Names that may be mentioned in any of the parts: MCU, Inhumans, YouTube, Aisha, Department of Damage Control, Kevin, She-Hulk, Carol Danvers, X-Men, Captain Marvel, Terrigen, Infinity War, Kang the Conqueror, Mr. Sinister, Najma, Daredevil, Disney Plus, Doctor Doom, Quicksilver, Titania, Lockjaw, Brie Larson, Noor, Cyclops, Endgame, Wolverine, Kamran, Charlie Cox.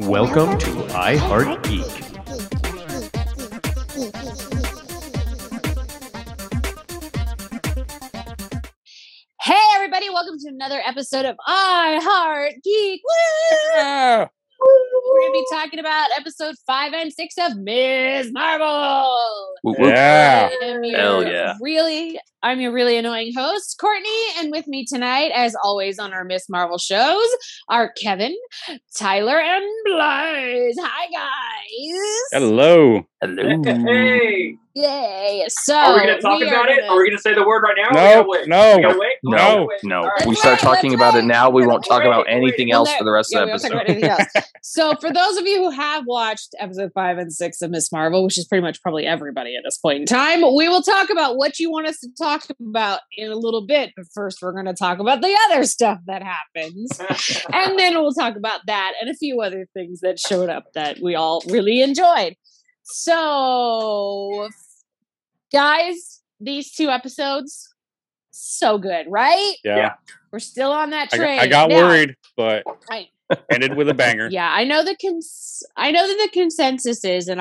Welcome to iHeartGeek. Hey, everybody, welcome to another episode of iHeartGeek. Yeah. We're going to be talking about episode 5 and 6 of Ms. Marvel. Yeah. I'm your really annoying host, Courtney, and with me tonight, as always on our Ms. Marvel shows, are Kevin, Tyler, and Blaise. Hi, guys. Hello. Hey. Yay. So, are we going to talk about it? Are we going to say the word right now? No. Right. We start talking about it now. We won't talk about anything else for the rest of the episode. So, for those of you who have watched episode 5 and 6 of Ms. Marvel, which is pretty much probably everybody at this point in time, we will talk about what you want us to talk about in a little bit. But first, we're going to talk about the other stuff that happens, and then we'll talk about that and a few other things that showed up that we all really enjoyed. So, guys, these 2 episodes, so good, right? Yeah. We're still on that train. I got worried, but ended with a banger. Yeah, I know that the consensus is, and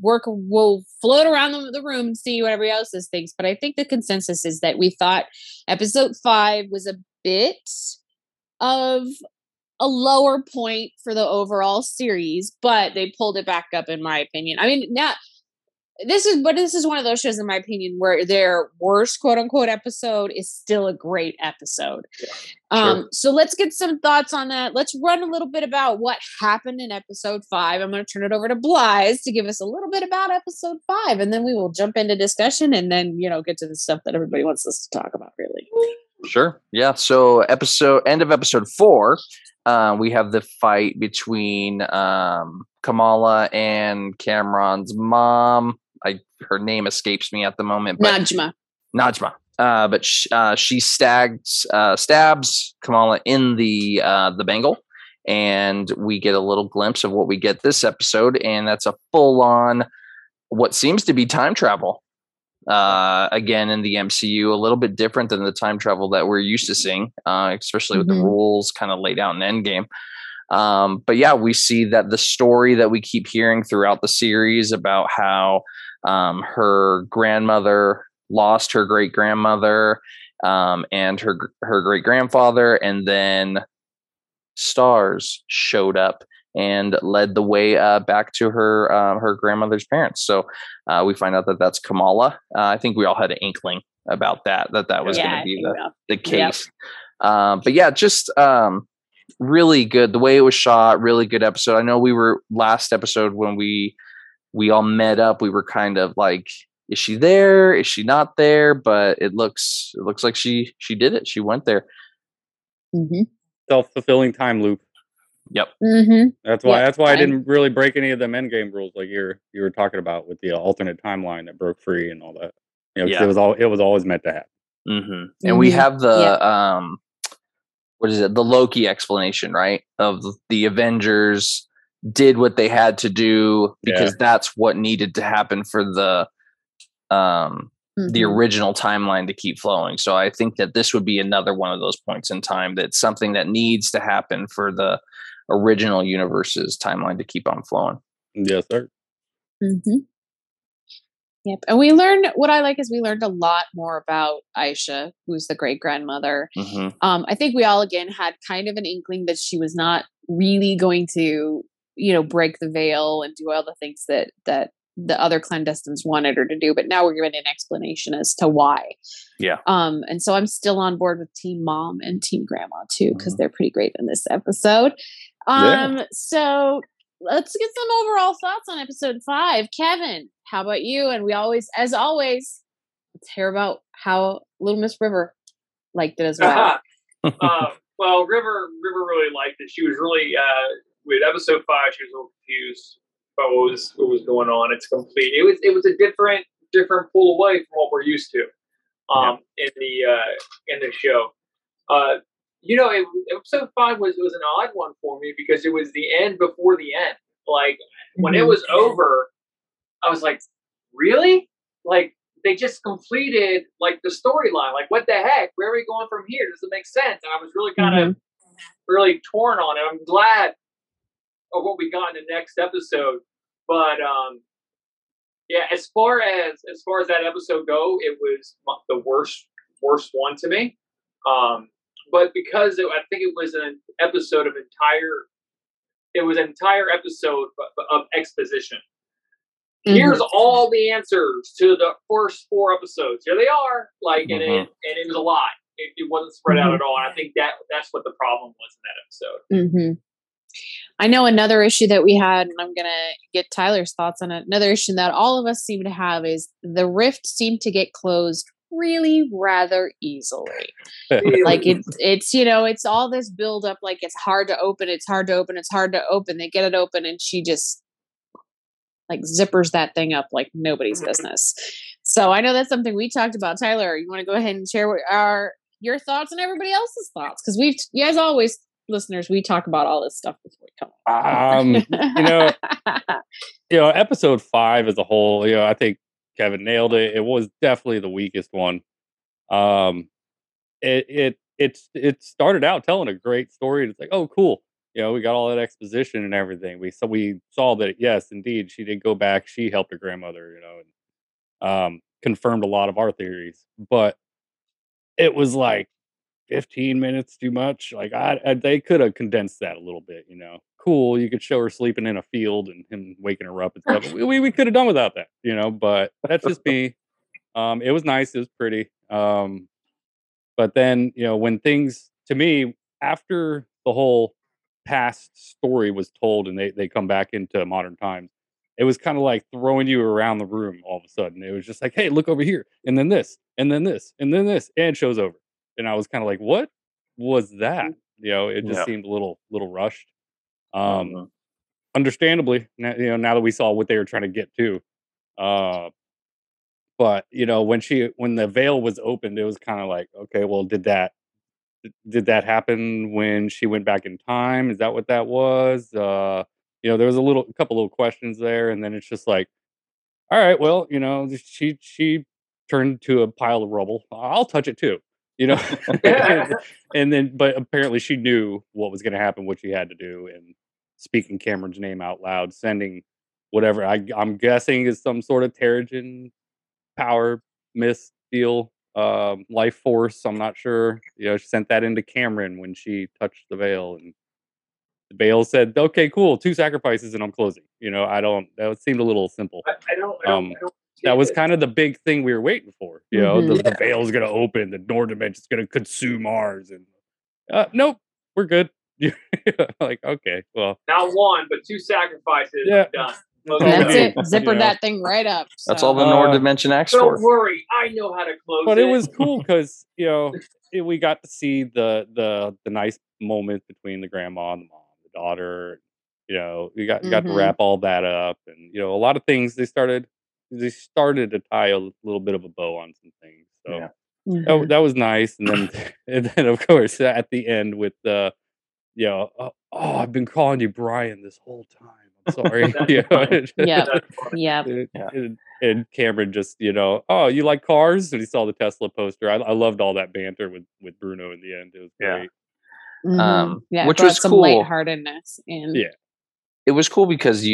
we'll float around the room and see what everybody else thinks, but I think the consensus is that we thought episode 5 was a bit of a lower point for the overall series, but they pulled it back up, in my opinion. I mean, now this is one of those shows, in my opinion, where their worst quote unquote episode is still a great episode. Yeah, so let's get some thoughts on that. Let's run a little bit about what happened in episode 5. I'm going to turn it over to Blaise to give us a little bit about episode 5, and then we will jump into discussion and then, get to the stuff that everybody wants us to talk about, really. Sure. Yeah. So end of episode 4, we have the fight between Kamala and Kamran's mom. Her name escapes me at the moment. But Najma. But she stabs Kamala in the bangle, and we get a little glimpse of what we get this episode, and that's a full on what seems to be time travel. Again, in the MCU, a little bit different than the time travel that we're used to seeing, especially with the rules kind of laid out in Endgame. But yeah, we see that the story that we keep hearing throughout the series about how her grandmother lost her great grandmother and her great grandfather, and then stars showed up and led the way back to her grandmother's parents. So we find out that that's Kamala. I think we all had an inkling about that was going to be the case. Yep. But yeah, just really good. The way it was shot, really good episode. I know we were last episode when we all met up, we were kind of like, is she there? Is she not there? But it looks like she did it. She went there. Mm-hmm. Self-fulfilling time loop. Yep. Mm-hmm. That's why I didn't really break any of them Endgame rules like you were talking about with the alternate timeline that broke free and all that. It was always meant to happen. Mm-hmm. And we have the what is it? The Loki explanation, right? Of the Avengers did what they had to do because that's what needed to happen for the original timeline to keep flowing. So I think that this would be another one of those points in time that's something that needs to happen for the original universe's timeline to keep on flowing. Yes, sir. Mm-hmm. Yep. And we learned a lot more about Aisha, who's the great grandmother. Mm-hmm. I think we all again had kind of an inkling that she was not really going to, break the veil and do all the things that the other clandestines wanted her to do, but now we're given an explanation as to why. Yeah. And so I'm still on board with Team Mom and Team Grandma too, because they're pretty great in this episode. So let's get some overall thoughts on episode 5. Kevin, how about you? And as always, let's hear about how Little Miss River liked it as well. Well, River really liked it. She was really with episode 5. She was a little confused. But what was going on? It's complete. It was a different pull away from what we're used to, in the show. Episode 5 was an odd one for me because it was the end before the end. Like when it was over, I was like, really? Like they just completed like the storyline. Like what the heck? Where are we going from here? Does it make sense? And I was really kind of really torn on it. I'm glad. of what we got in the next episode. But yeah, as far as that episode go, it was the worst one to me. But because I think it was an episode of entire, it was an entire episode of exposition. Mm-hmm. Here's all the answers to the first four episodes. Here they are. Like, mm-hmm. and it was a lot. It wasn't spread out at all. And I think that's what the problem was in that episode. Mm-hmm. I know another issue that we had, and I'm going to get Tyler's thoughts on it. Another issue that all of us seem to have is the rift seemed to get closed really rather easily. Like it's, you know, it's all this buildup. Like it's hard to open. They get it open and she just like zippers that thing up like nobody's business. So I know that's something we talked about. Tyler, you want to go ahead and share your thoughts and everybody else's thoughts? Cause as always, listeners, we talk about all this stuff before we come on. Episode 5 as a whole, I think Kevin nailed it. It was definitely the weakest one. It started out telling a great story. It's like, oh, cool. We got all that exposition and everything. We saw that, yes, indeed, she did go back. She helped her grandmother, and confirmed a lot of our theories. But it was like 15 minutes too much. Like they could have condensed that a little bit, Cool, you could show her sleeping in a field and him waking her up and stuff. We could have done without that, but that's just me. It was nice. It was pretty. But then, when things, to me, after the whole past story was told and they come back into modern times, it was kind of like throwing you around the room all of a sudden. It was just like, hey, look over here. And then this, and then this, and then this, and show's over. And I was kind of like, what was that? It just seemed a little rushed. Understandably, now that we saw what they were trying to get to, but when the veil was opened, it was kind of like, okay, well, did that happen when she went back in time? Is that what that was? There was a couple little questions there, and then it's just like, all right, well, she turned to a pile of rubble. I'll touch it too. And then, but apparently she knew what was going to happen, what she had to do, and speaking Cameron's name out loud, sending whatever I'm guessing is some sort of Terrigen power mist deal, life force. I'm not sure. She sent that into Cameron when she touched the veil, and the veil said, "Okay, cool, 2 sacrifices, and I'm closing." That seemed a little simple. I don't That was kind of the big thing we were waiting for. The veil is going to open, the door dimension is going to consume ours, and nope, we're good. Like, okay, well, not one, but 2 sacrifices. Yeah, done. That's it. Zippered that thing right up. So. That's all the Nord dimension acts. Don't worry, I know how to close. But it was cool because we got to see the nice moment between the grandma and the mom, the daughter. We got to wrap all that up, and a lot of things they started to tie a little bit of a bow on some things. So that was nice. And then of course at the end with I've been calling you Brian this whole time. I'm sorry. And Cameron just, oh, you like cars? And he saw the Tesla poster. I loved all that banter with Bruno in the end. It was great. Which was some cool lightheartedness. Yeah. It was cool because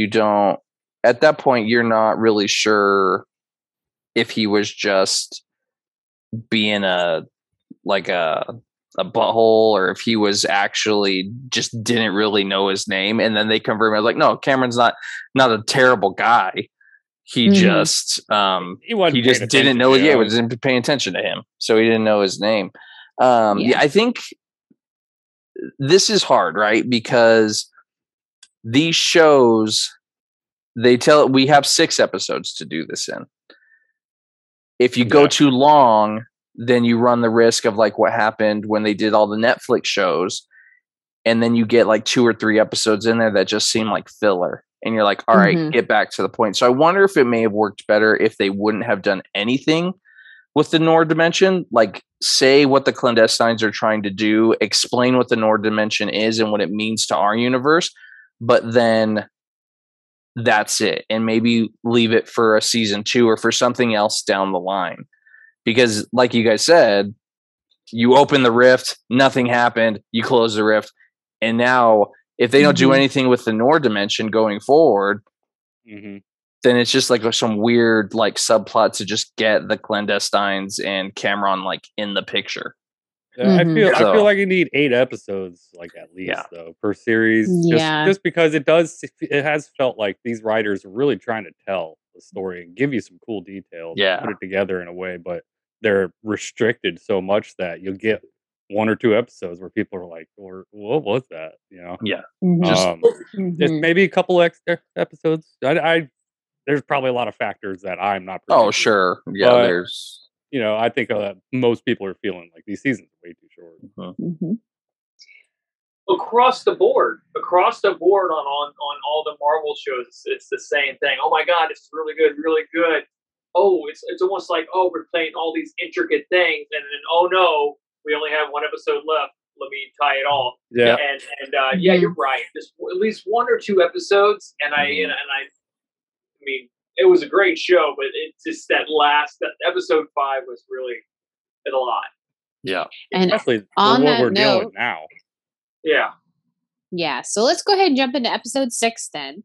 at that point, you're not really sure if he was just being a butthole or if he was actually just didn't really know his name. And then they confirmed. I was like, no, Cameron's not a terrible guy. He just didn't know. Yeah, we didn't pay attention to him, so he didn't know his name. I think this is hard, right? Because these shows. They tell it we have 6 episodes to do this in. If you go too long, then you run the risk of like what happened when they did all the Netflix shows. And then you get like 2 or 3 episodes in there that just seem like filler. And you're like, all right, get back to the point. So I wonder if it may have worked better if they wouldn't have done anything with the Noor dimension. Like say what the clandestines are trying to do, explain what the Noor dimension is and what it means to our universe. But then that's it, and maybe leave it for a season 2 or for something else down the line, because like you guys said, you open the rift, nothing happened, you close the rift, and now If they don't do anything with the Noor dimension going forward, then it's just like some weird like subplot to just get the Clandestines and Kamran like in the picture. I feel like you need 8 episodes, like at least though per series, just because it does. It has felt like these writers are really trying to tell the story and give you some cool details, and put it together in a way, but they're restricted so much that you'll get 1 or 2 episodes where people are like, "What was that?" You know, just maybe a couple extra episodes. I there's probably a lot of factors that I'm not. But, there's. You know, I think most people are feeling like these seasons are way too short. Across the board on all the Marvel shows, it's the same thing. Oh my God, it's really good. Oh, it's almost like, oh, we're playing all these intricate things, and then oh no, we only have 1 episode left. Let me tie it all. Yeah, and yeah, you're right. Just at least 1 or 2 episodes, and I mean. It was a great show, but it's just that episode 5 was really a lot. Yeah. And especially on what we're doing now. Yeah. Yeah. So let's go ahead and jump into episode 6 then.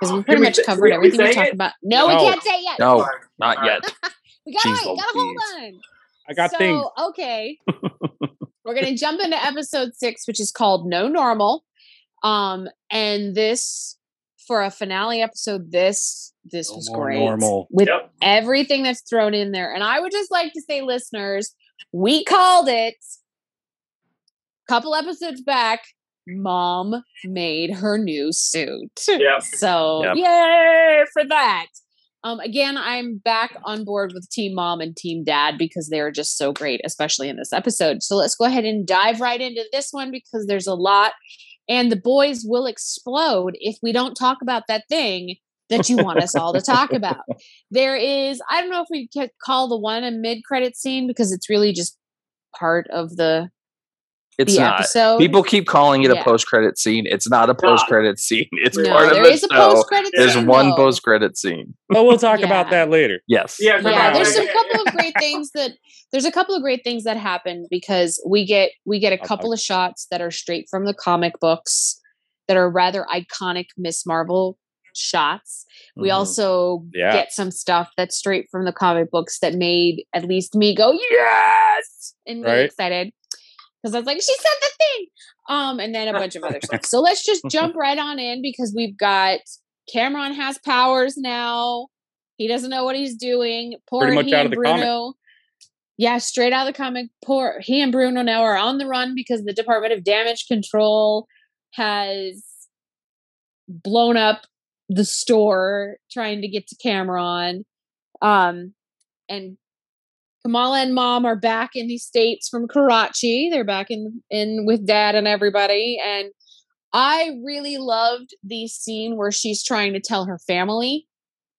Because we pretty much covered everything we talked about. No, we can't say it yet. No, not yet. We gotta wait. Gotta hold on. I got things. Okay. We're gonna jump into episode 6, which is called No Normal. And this for a finale episode, this was great normal. With everything that's thrown in there. And I would just like to say, listeners, we called it a couple episodes back. Mom made her new suit. Yep. So yay for that. Again, I'm back on board with Team Mom and Team Dad because they are just so great, especially in this episode. So let's go ahead and dive right into this one because there's a lot and the boys will explode if we don't talk about that thing that you want us all to talk about. There is, I don't know if we could call the one a mid-credit scene because it's really just part of the not. Episode. People keep calling it a post-credit scene. It's not a post-credit scene. It's part of the show. There's one post-credit scene. But we'll talk about that later. Yes. Yeah. There's a couple of great things that happen because we get a couple of shots that are straight from the comic books that are rather iconic Ms. Marvel shots. We also get some stuff that's straight from the comic books that made at least me go yes and really excited because I was like, she said the thing, and then a bunch of other stuff. So let's just jump right on in because we've got Kamran has powers now. He doesn't know what he's doing. Pretty much out of the comic. Yeah, straight out of the comic. Poor he and Bruno now are on the run because the Department of Damage Control has blown up the store trying to get to Kamran. And Kamala and Mom are back in the States from Karachi. They're back in with Dad and everybody. And I really loved the scene where she's trying to tell her family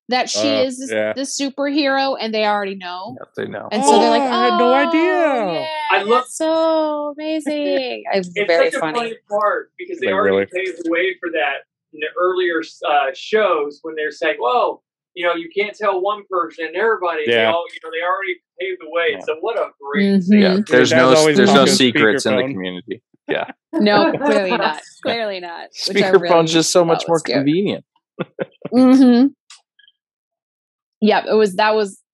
that she is the superhero, and they already know. Yep, they know. And so they're like, "Oh, I had no idea." Yeah, I love so amazing. It's very such funny. A funny part because they already paved the way for that. In the earlier shows when they're saying, "Whoa, you know, you can't tell one person and everybody," they already paved the way. Yeah. So what a great scene. Yeah. There's no secrets in the community. Yeah. No, clearly not. Clearly not. Speakerphone's really just so much more convenient. Yeah,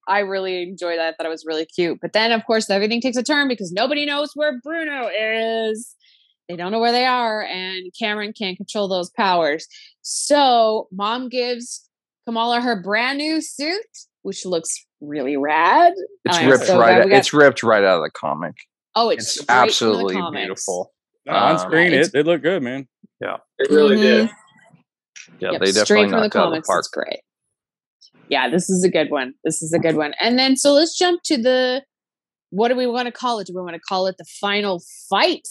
I really enjoyed that. I thought it was really cute. But then of course everything takes a turn because nobody knows where Bruno is. They don't know where they are, and Kamran can't control those powers. So Mom gives Kamala her brand new suit, which looks really rad. It's ripped right out of the comic. Oh, it's absolutely beautiful. On screen, it looked good, man. Yeah, it really did. Yeah, they definitely knocked out the park. It's great. Yeah, this is a good one. And then, so let's jump to what do we want to call it? Do we want to call it the final fight?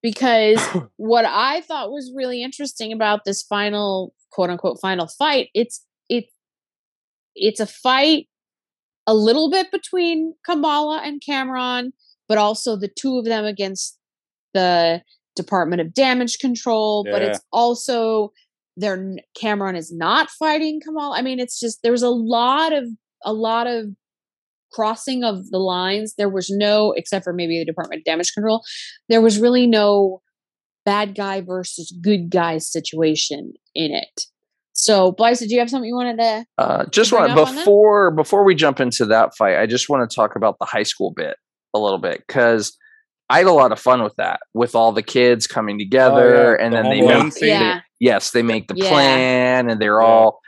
Because what I thought was really interesting about this final, quote unquote, final fight, it's a fight a little bit between Kamala and Kamran, but also the two of them against the Department of Damage Control. Yeah. But it's also Kamran is not fighting Kamala. I mean, it's just there was a lot of crossing of the lines. There was no, except for maybe the Department of Damage Control, there was really no bad guy versus good guy situation in it. So, Blaise, do you have something you wanted to? Before we jump into that fight, I just want to talk about the high school bit a little bit, because I had a lot of fun with that, with all the kids coming together, and then they make the plan, and they're all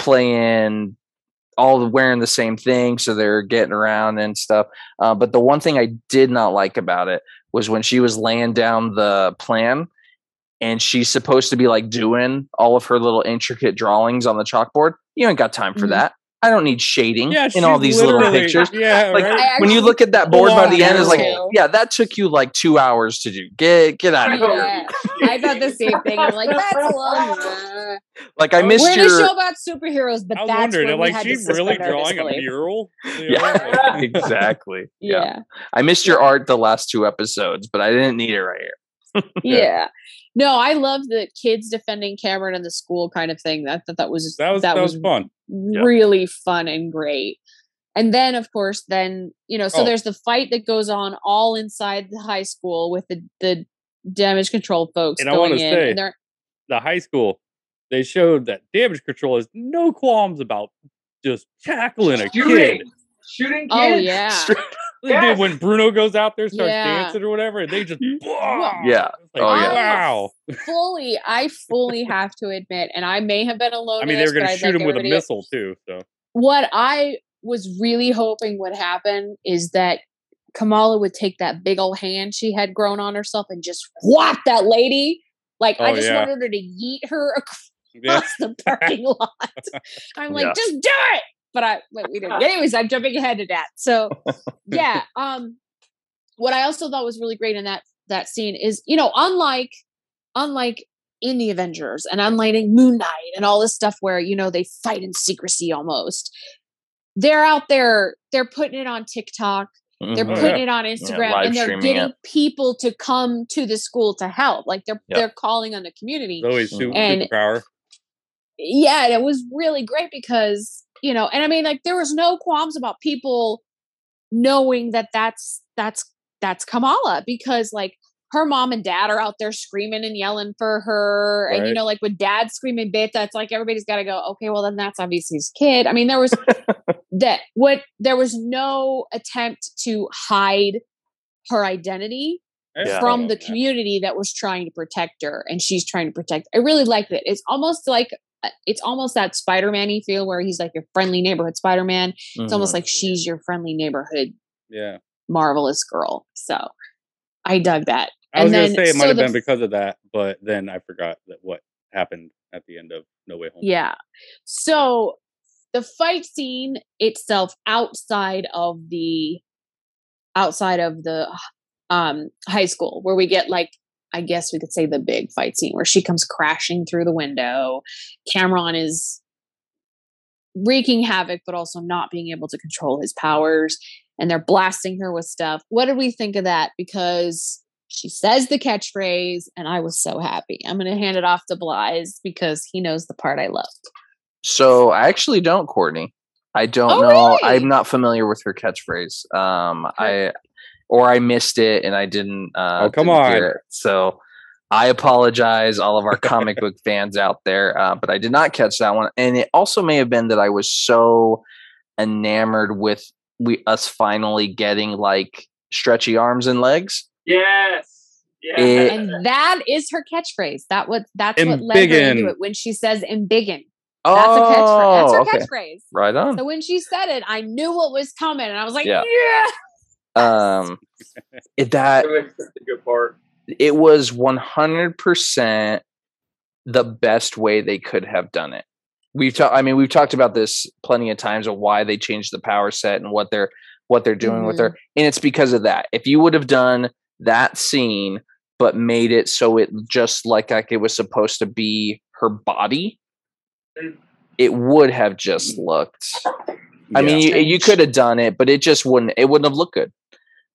playing, all wearing the same thing, so they're getting around and stuff. But the one thing I did not like about it was when she was laying down the plan, and she's supposed to be like doing all of her little intricate drawings on the chalkboard. You ain't got time for that. I don't need shading in all these little pictures. Yeah, like right? When you look at that board by the end, it's like, that took you like 2 hours to do. Get out of here. I thought the same thing. I'm like, that's long. Like I missed We're in a show about superheroes, but that's when we had to suspend our disbelief. Like, she's really drawing a mural? Yeah, exactly. Yeah. I missed your art the last 2 episodes, but I didn't need it right here. No, I love the kids defending Kamran and the school kind of thing. I thought that was fun. Really fun and great. And then, of course, there's the fight that goes on all inside the high school with the damage control folks and going in. Say, and the high school, they showed that damage control has no qualms about just tackling a kid. Shooting kids. Oh, yeah. They did when Bruno goes out there, starts dancing or whatever, and they just... Yeah. Like, oh, yeah. Wow. I fully have to admit, and I may have been alone. I mean, they were going to shoot him with a missile, too. So what I was really hoping would happen is that Kamala would take that big old hand she had grown on herself and just whop that lady. Like, I just wanted her to yeet her across the parking lot. I'm like, just do it! But we didn't. Anyways, I'm jumping ahead to that. So, what I also thought was really great in that scene is, unlike in the Avengers and unlike Moon Knight and all this stuff where, they fight in secrecy almost. They're out there. They're putting it on TikTok. They're putting it on Instagram, and they're getting people to come to the school to help. Like they're calling on the community. Always superpower. Yeah, and it was really great because. And I mean, like, there was no qualms about people knowing that that's Kamala, because like her mom and dad are out there screaming and yelling for her. Right. And, like when dad's screaming beta, it's like, everybody's got to go, okay, well then that's obviously his kid. I mean, there was no attempt to hide her identity from the community that was trying to protect her. And she's trying to protect. I really liked it. It's almost that Spider-Man-y feel where he's like your friendly neighborhood Spider-Man. It's almost like she's your friendly neighborhood marvelous girl. So I dug that. I was going to say it might have been because of that, but then I forgot that what happened at the end of No Way Home. Yeah. So the fight scene itself outside of the high school, where we get like, I guess we could say the big fight scene where she comes crashing through the window. Kamran is wreaking havoc, but also not being able to control his powers. And they're blasting her with stuff. What did we think of that? Because she says the catchphrase, and I was so happy. I'm going to hand it off to Blaise because he knows the part I loved. So I actually don't, Courtney. I don't know. Really? I'm not familiar with her catchphrase. Okay. I missed it and I didn't hear it. So I apologize, all of our comic book fans out there. But I did not catch that one. And it also may have been that I was so enamored with us finally getting like stretchy arms and legs. Yes. Yeah. And that is her catchphrase. That's what led her into it when she says embiggen. That's her catchphrase. Right on. So when she said it, I knew what was coming and I was like, that the good part. It was 100% the best way they could have done it. We've talked about this plenty of times of why they changed the power set and what they're doing with her, and it's because of that. If you would have done that scene but made it so it just like it was supposed to be her body, it would have just looked. I mean, you could have done it, but it just wouldn't. It wouldn't have looked good.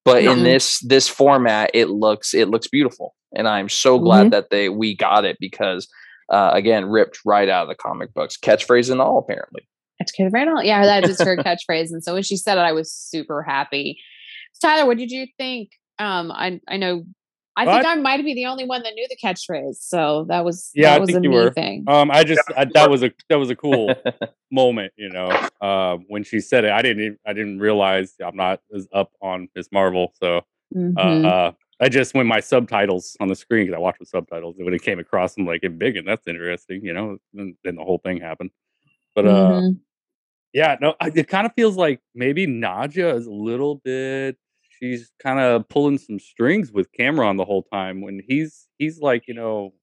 But in this format, it looks beautiful, and I'm so glad that we got it because, again, ripped right out of the comic books, catchphrase and all. Apparently, that is her catchphrase, and so when she said it, I was super happy. Tyler, what did you think? I know I think I might be the only one that knew the catchphrase, so that was I think you were. That was a cool moment, you know, when she said it. I didn't realize I'm not as up on Ms. Marvel, so I just when my subtitles on the screen because I watched with subtitles, and when it came across, I'm like, "It's big and that's interesting," you know. And then the whole thing happened, but yeah, no, it kind of feels like maybe Najma is a little bit. She's kind of pulling some strings with Kamran the whole time when he's like, you know,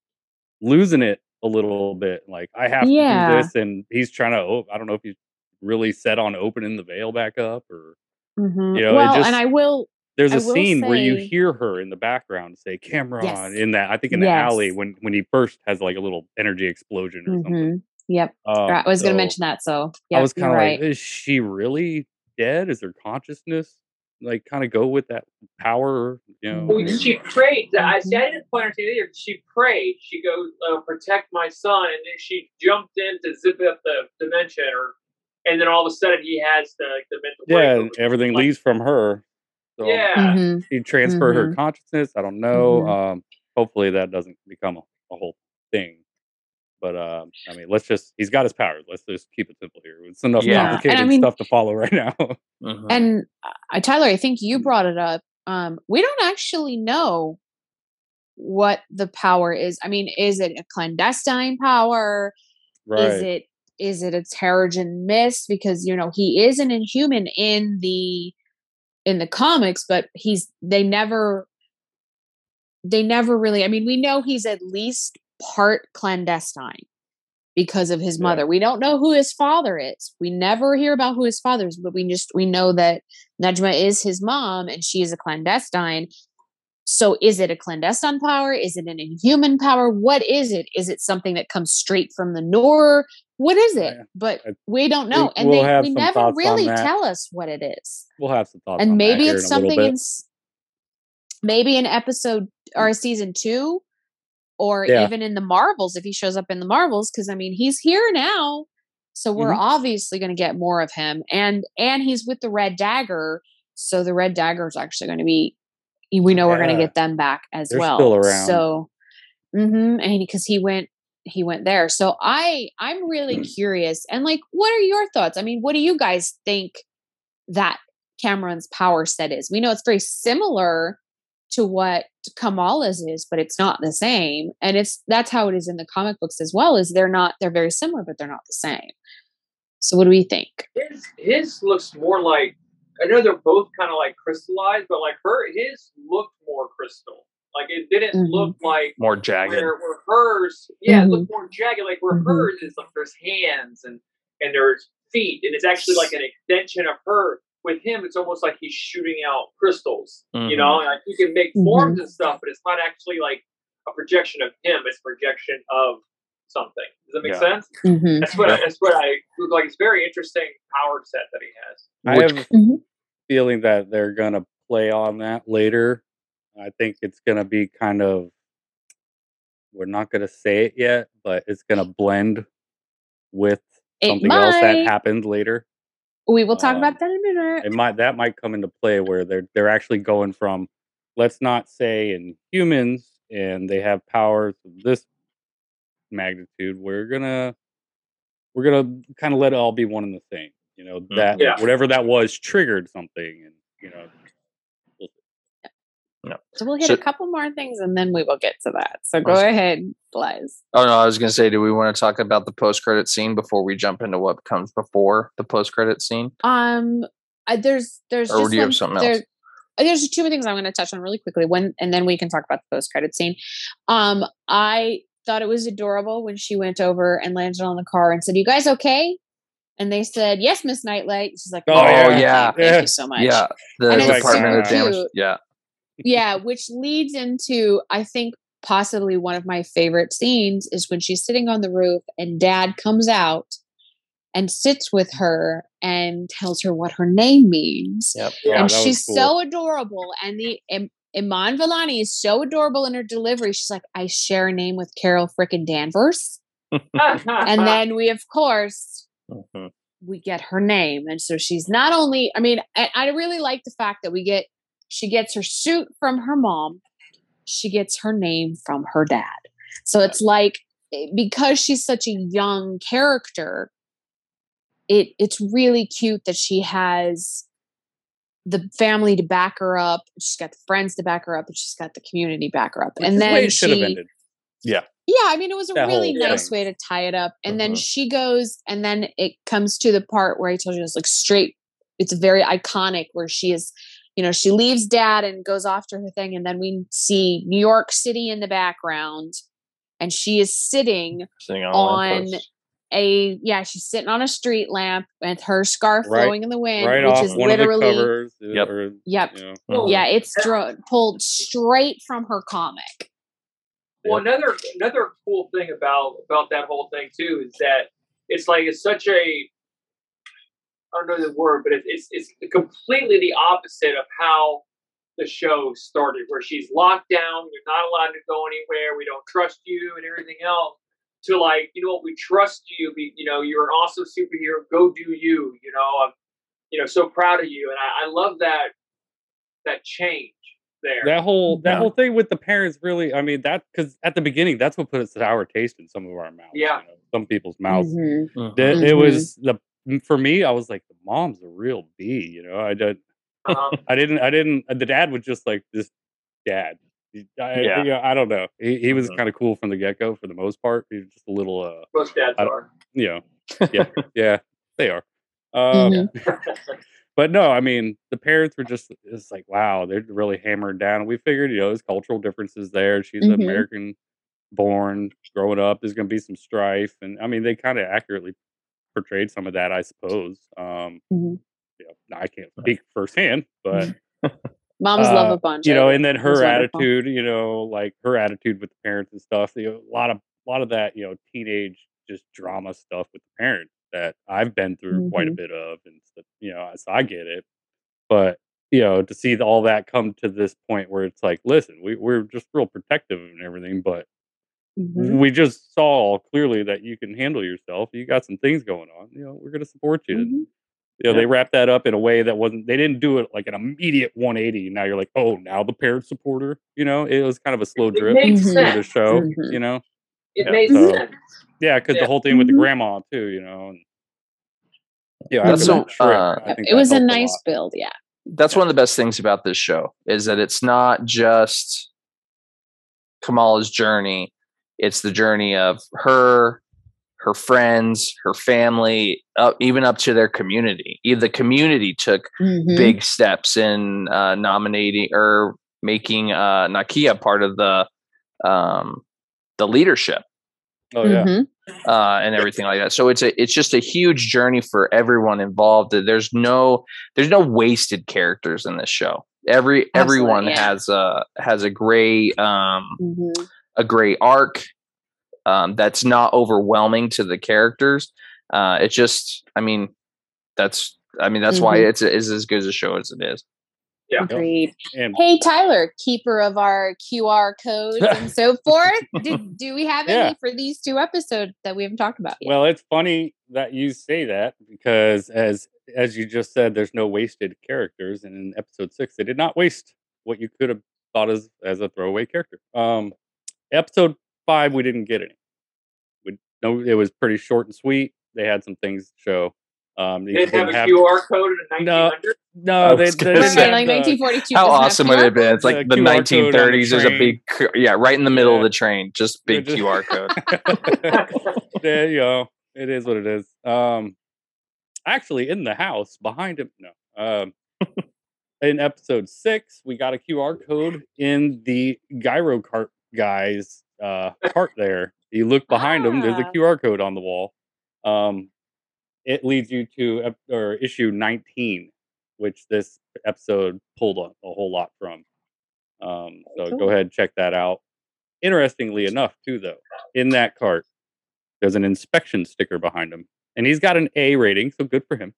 losing it a little bit. Like, I have to do this. And he's trying to, I don't know if he's really set on opening the veil back up or, you know, well, it just, and there's a scene where you hear her in the background say Kamran in that, I think in the alley when he first has like a little energy explosion or something. Yep. I was going to mention that. So yeah, I was kind of like, is she really dead? Is her consciousness? Like, kind of go with that power, you know. Well, she prayed. I didn't plan her to either. She prayed. She goes, protect my son. And then she jumped in to zip up the dimension. And then all of a sudden, he has the mental break. Yeah, everything leaves from her. So she transferred her consciousness. I don't know. Hopefully, that doesn't become a whole thing. But, I mean, he's got his powers. Let's just keep it simple here. It's enough complicated stuff to follow right now. And Tyler, I think you brought it up. We don't actually know what the power is. I mean, is it a clandestine power? Right. Is it a Terrigen mist? Because, you know, he is an Inhuman in the comics, but they never really, I mean, we know he's at least part clandestine because of his mother. We don't know who his father is. We never hear about who his father is, but we know that Najma is his mom and she is a clandestine. So is it a clandestine power? Is it an Inhuman power? What is it? Is it something that comes straight from the Noor? What is it? But we don't know. And we never really tell us what it is. We'll have some thoughts. And maybe it's something maybe in episode or season 2. Or even in the Marvels, if he shows up in the Marvels, because I mean he's here now, so we're obviously going to get more of him, and he's with the Red Dagger, so the Red Dagger is actually going to be, we know we're going to get them back as well. Still around. So, and because he went there, so I'm really curious, and like, what are your thoughts? I mean, what do you guys think that Kamran's power set is? We know it's very similar to what Kamala's is, but it's not the same, and that's how it is in the comic books as well. Is they're very similar, but they're not the same. So, what do we think? His looks more like, I know they're both kind of like crystallized, but like his looked more crystal. Like it didn't look like more jagged. Where hers, it looked more jagged. Like where hers is like there's hands and there's feet, and it's actually like an extension of her. With him, it's almost like he's shooting out crystals, you know, like he can make forms and stuff, but it's not actually like a projection of him. It's a projection of something. Does that make sense? That's what I look like. It's very interesting power set that he has. I have a feeling that they're going to play on that later. I think it's going to be kind of, we're not going to say it yet, but it's going to blend with something else that happened later. We will talk about that in a minute. That might come into play where they're actually going from, let's not say in humans and they have powers of this magnitude. We're gonna kind of let it all be one and the same. You know that whatever that was triggered something, and you know. No. So we'll hit a couple more things and then we will get to that. So go ahead, Blaise. Oh, no, I was going to say, do we want to talk about the post-credit scene before we jump into what comes before the post-credit scene? There's or just do you have something else? There's two things I'm going to touch on really quickly and then we can talk about the post-credit scene. I thought it was adorable when she went over and landed on the car and said, "You guys okay?" And they said, "Yes, Miss Nightlight." She's like, thank you so much. Yeah, the Department of Damage. Yeah. Yeah, which leads into, I think, possibly one of my favorite scenes is when she's sitting on the roof and Dad comes out and sits with her and tells her what her name means. Yep. Yeah, and she's so adorable. And the Iman Vellani is so adorable in her delivery. She's like, "I share a name with Carol frickin' Danvers." And then we, of course... we get her name. And so she's not only... I mean, I really like the fact that she gets her suit from her mom. she gets her name from her dad. So it's like, because she's such a young character, it's really cute that she has the family to back her up. She's got the friends to back her up, and she's got the community to back her up. And then it should have ended. Yeah. Yeah. I mean, it was a really nice way to tie it up. And then she goes, and then it comes to the part where I told you it's like straight. It's very iconic where she is, you know, she leaves dad and goes off to her thing. And then we see New York City in the background, and she is sitting she's sitting on a street lamp with her scarf blowing in the wind, which is literally one of the covers, yep. You know. Yeah, it's pulled straight from her comic. Well, another cool thing about that whole thing too is that it's like it's such a, I don't know the word, but it's completely the opposite of how the show started, where she's locked down, you're not allowed to go anywhere, we don't trust you, and everything else. To like, you know what, we trust you. You know, you're an awesome superhero. Go do you. You know, I'm, so proud of you. And I love that change there. That whole thing with the parents, really. I mean, that because at the beginning, that's what put a sour taste in some of our mouths. Yeah, some people's mouths. Mm-hmm. Uh-huh. It was for me. I was like, the mom's a real B. You know, I did. I didn't. The dad was just like this dad. I don't know. He was kind of cool from the get-go for the most part. He was just a little... most dads are. You know, yeah, they are. But no, I mean, the parents were just... It's like, wow, they're really hammered down. We figured, there's cultural differences there. She's American-born, growing up. There's going to be some strife. And, I mean, they kind of accurately portrayed some of that, I suppose. I can't speak firsthand, but... Moms love a bunch, and then her attitude, like her attitude with the parents and stuff. A lot of that, teenage just drama stuff with the parents that I've been through quite a bit of, and so I get it. But to see all that come to this point where it's like, listen, we're just real protective and everything, but we just saw clearly that you can handle yourself. You got some things going on. We're going to support you. Mm-hmm. They wrapped that up in a way that wasn't, they didn't do it like an immediate 180. Now you're like, oh, now the parent supporter, it was kind of a slow drip through the show, It made sense. Yeah, because the whole thing with the grandma, too, And, it was a nice build, That's one of the best things about this show is that it's not just Kamala's journey. It's the journey of her friends, her family, even up to their community. The community took big steps in nominating or making Nakia part of the leadership. Oh yeah, and everything like that. So it's just a huge journey for everyone involved. There's no wasted characters in this show. Everyone has a great a great arc. That's not overwhelming to the characters. It's just, that's why it's as good as a show as it is. Yeah. Agreed. Hey, Tyler, keeper of our QR codes and so forth. Do we have any for these two episodes that we haven't talked about yet? Well, it's funny that you say that because as you just said, there's no wasted characters. And in episode 6, they did not waste what you could have thought as a throwaway character. Episode 5, we didn't get any. It was pretty short and sweet. They had some things to show. They didn't have a QR code in 1900. No, they didn't. Like 1942. How awesome would it have been? It's like the 1930s. There's a big right in the middle of the train. Just big QR code. There you go. It is what it is. Actually, in the house behind him. No. In episode 6, we got a QR code in the gyro cart guys. Cart there. You look behind them. There's a QR code on the wall. It leads you to issue 19, which this episode pulled a whole lot from. So go ahead and check that out. Interestingly enough, too, though, in that cart, there's an inspection sticker behind him, and he's got an A rating, so good for him.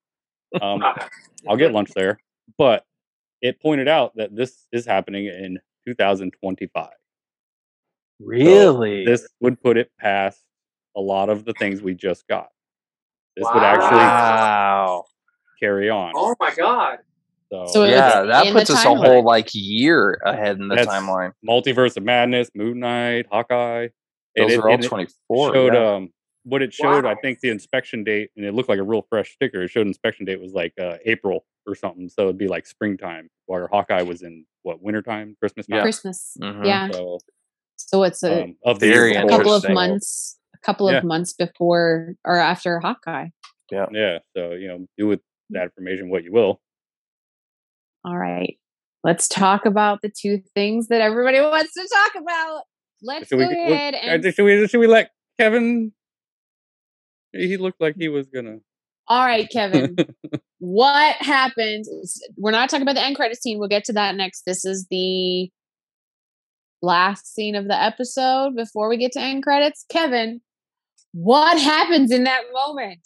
I'll get lunch there, but it pointed out that this is happening in 2025. Really? So this would put it past a lot of the things we just got. This would actually carry on. Oh my God. So yeah, that puts us a whole like year ahead in the timeline. Multiverse of Madness, Moon Knight, Hawkeye. Those are all 24. Showed what it showed. I think the inspection date, and it looked like a real fresh sticker. It showed inspection date was like April or something. So it'd be like springtime. Where Hawkeye was in wintertime, Christmas. Yeah. Christmas. Mm-hmm. Yeah. So it's a couple of months. A couple of months before or after Hawkeye. Yeah. Yeah. So do with that information what you will. All right. Let's talk about the two things that everybody wants to talk about. Let's go ahead and... Should we let Kevin... He looked like he was going to... All right, Kevin. What happened? We're not talking about the end credits scene. We'll get to that next. This is the last scene of the episode before we get to end credits. Kevin, what happens in that moment?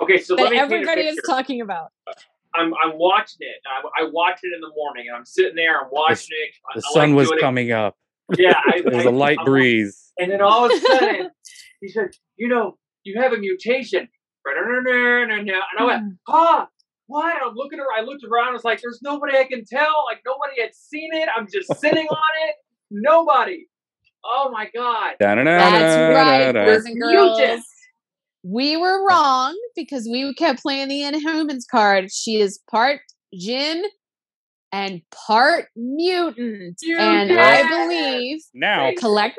Okay, so let me everybody is talking about. I'm watching it. I watched it in the morning, and I'm sitting there. I'm watching it. The sun was coming up. Yeah, there was a light breeze. And then all of a sudden, he said, you have a mutation. And I went, what? And I looked around. I was like, there's nobody I can tell. Like, nobody had seen it. I'm just sitting on it. Nobody. Oh, my God. That's right, boys and girls. We were wrong because we kept playing the Inhumans card. She is part Jin and part mutant. And I believe now correct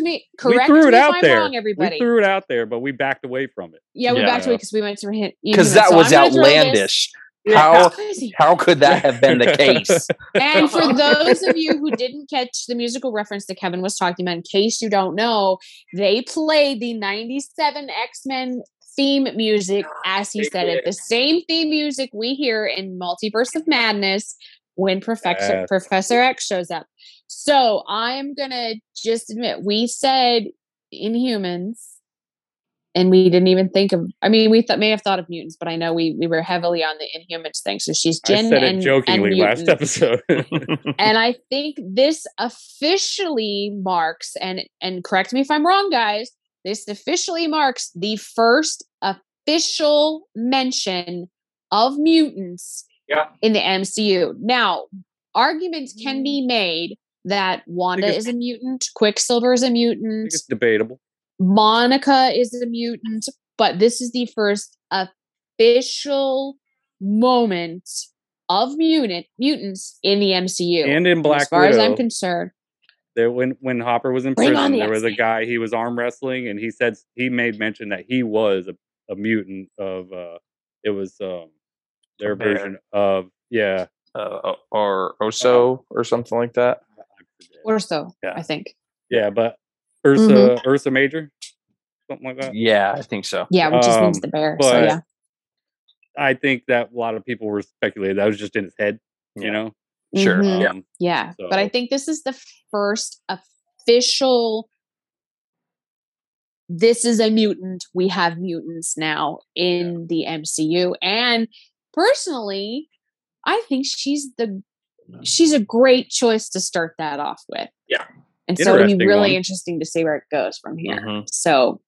me if I'm wrong, everybody. We threw it out there, but we backed away from it. Yeah, we backed away because we went to hit because that was outlandish. How could that have been the case? And for those of you who didn't catch the musical reference that Kevin was talking about, in case you don't know, they played the 97 X-Men theme music, as he said it. The same theme music we hear in Multiverse of Madness when Professor X shows up. So I'm going to just admit, we said Inhumans. And we didn't even think of... I mean, we may have thought of mutants, but I know we were heavily on the Inhumans thing. So she's Jin and mutant. I said it jokingly last episode. And I think this officially marks, and correct me if I'm wrong, guys, this officially marks the first official mention of mutants in the MCU. Now, arguments can be made that Wanda is a mutant, Quicksilver is a mutant. It's debatable. Monica is a mutant, but this is the first official moment of mutants in the MCU. And in Black Widow. As far as I'm concerned. There, when Hopper was in prison, there was a guy, he was arm wrestling, and he said he made mention that he was a mutant of, it was their version of, or Oso or something like that. Orso, I think. Yeah, but Ursa Major, something like that. Yeah, I think so. Yeah, which just means the bear. So yeah, I think that a lot of people were speculating that was just in his head. You know, sure. Mm-hmm. Yeah, so. But I think this is the first official. This is a mutant. We have mutants now in the MCU, and personally, I think she's a great choice to start that off with. Yeah. And so it'll be really interesting to see where it goes from here. Mm-hmm. So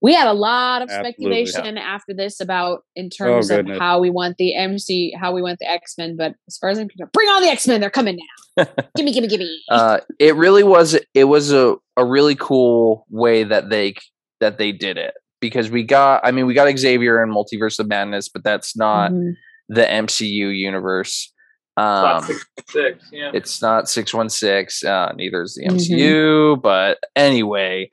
we had a lot of speculation after this about in terms of how we want the MCU, how we want the X-Men. But as far as I'm concerned, bring on the X-Men. They're coming now. gimme. It really was. It was a really cool way that they did it because we got Xavier in Multiverse of Madness, but that's not the MCU universe. It's not 616, neither is the MCU, but anyway,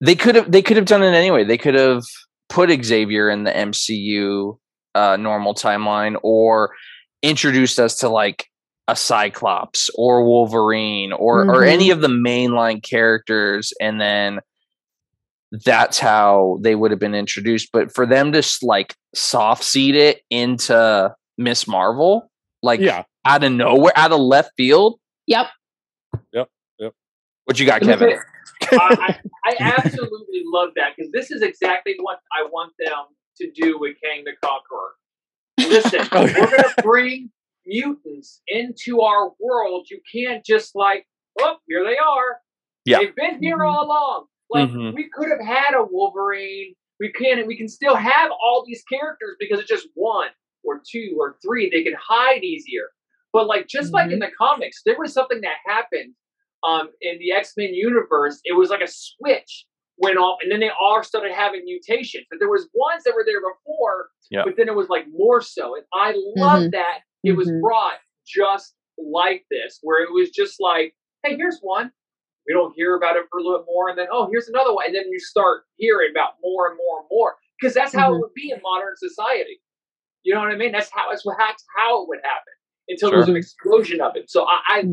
they could have done it anyway. They could have put Xavier in the MCU normal timeline or introduced us to like a Cyclops or Wolverine or any of the mainline characters, and then that's how they would have been introduced. But for them to like soft seed it into Ms. Marvel, out of nowhere, out of left field. Yep. What you got, Kevin? I absolutely love that because this is exactly what I want them to do with Kang the Conqueror. Listen, we're going to bring mutants into our world. You can't just here they are. Yeah. They've been here all along. We could have had a Wolverine. We can still have all these characters because it's just one. or two or three, they could hide easier. But like just like in the comics, there was something that happened in the X-Men universe. It was like a switch went off, and then they all started having mutations. But there was ones that were there before, but then it was like more so. And I love that it was brought just like this, where it was just like, hey, here's one. We don't hear about it for a little bit more. And then, oh, here's another one. And then you start hearing about more and more and more. Because that's how it would be in modern society. You know what I mean? That's how it would happen until there's an explosion of it. So I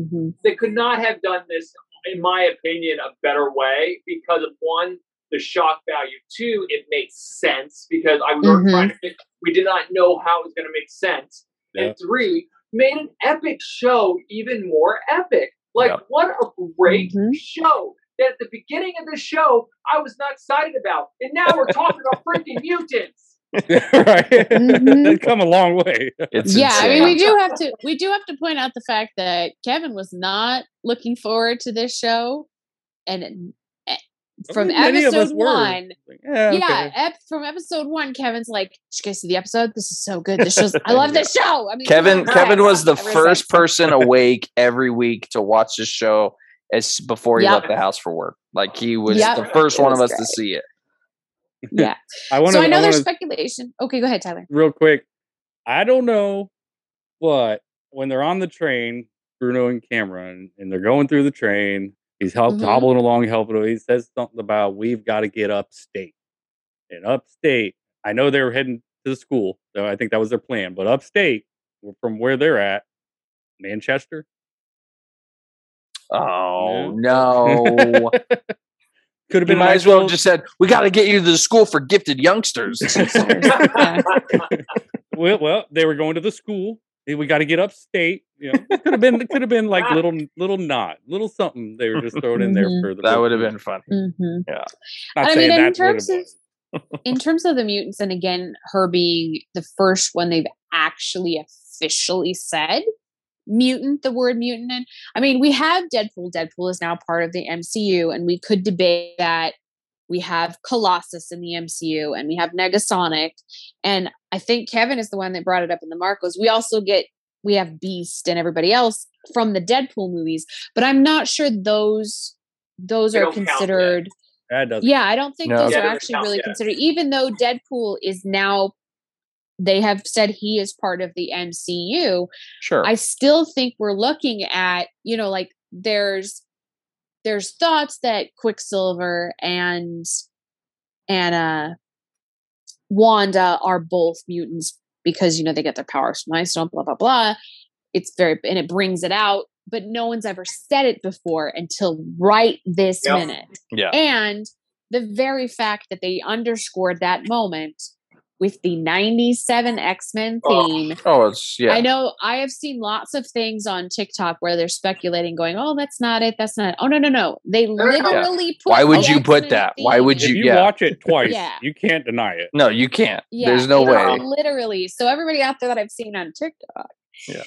they could not have done this, in my opinion, a better way because of one, the shock value. Two, it made sense because I was trying to figure, we did not know how it was going to make sense. Yeah. And three, made an epic show even more epic. Like, what a great show that at the beginning of the show, I was not excited about. And now we're talking about freaking mutants. Right. They've come a long way. It's insane. I mean, we do have to point out the fact that Kevin was not looking forward to this show. And from episode 1, from episode 1, Kevin's like, "Did you guys see the episode? This is so good. This shows. I love this show." I mean, Kevin was the first person awake every week to watch this show as before he left the house for work. Like he was the first one of us to see it. Yeah, I know there's speculation. Okay, go ahead, Tyler. Real quick, I don't know, but when they're on the train, Bruno and Kamran, and they're going through the train. He's hobbling along, He says something about, we've got to get upstate. And upstate, I know they were heading to the school, so I think that was their plan. But upstate, from where they're at, Manchester? Oh, no. Could have been. Might as well have just said, we got to get you to the school for gifted youngsters. well, they were going to the school. We got to get upstate. You know, could have been like little nod, little something they were just throwing in there for the. That would have been funny. Yeah, I mean, in terms of the mutants, and again, her being the first one they've actually officially said mutant, the word mutant. And I mean, we have Deadpool. Deadpool is now part of the MCU, and we could debate that. We have Colossus in the MCU, and we have Negasonic. And I think Kevin is the one that brought it up in the Marcos. We have Beast and everybody else from the Deadpool movies, but I'm not sure those are considered. I don't think those are actually really considered, even though Deadpool is now, they have said he is part of the MCU. Sure. I still think we're looking at, you know, like there's thoughts that Quicksilver and Wanda are both mutants because, you know, they get their powers from ice stone, blah, blah, blah. And it brings it out, but no one's ever said it before until right this minute. Yeah. And the very fact that they underscored that moment with the 97 X-Men theme. I know I have seen lots of things on TikTok where they're speculating going, oh, that's not it. That's not it. Oh, no. They literally put why would you put that? Why would you? If you watch it twice, you can't deny it. No, you can't. Yeah, there's no way. Literally. So everybody out there that I've seen on TikTok. Yeah.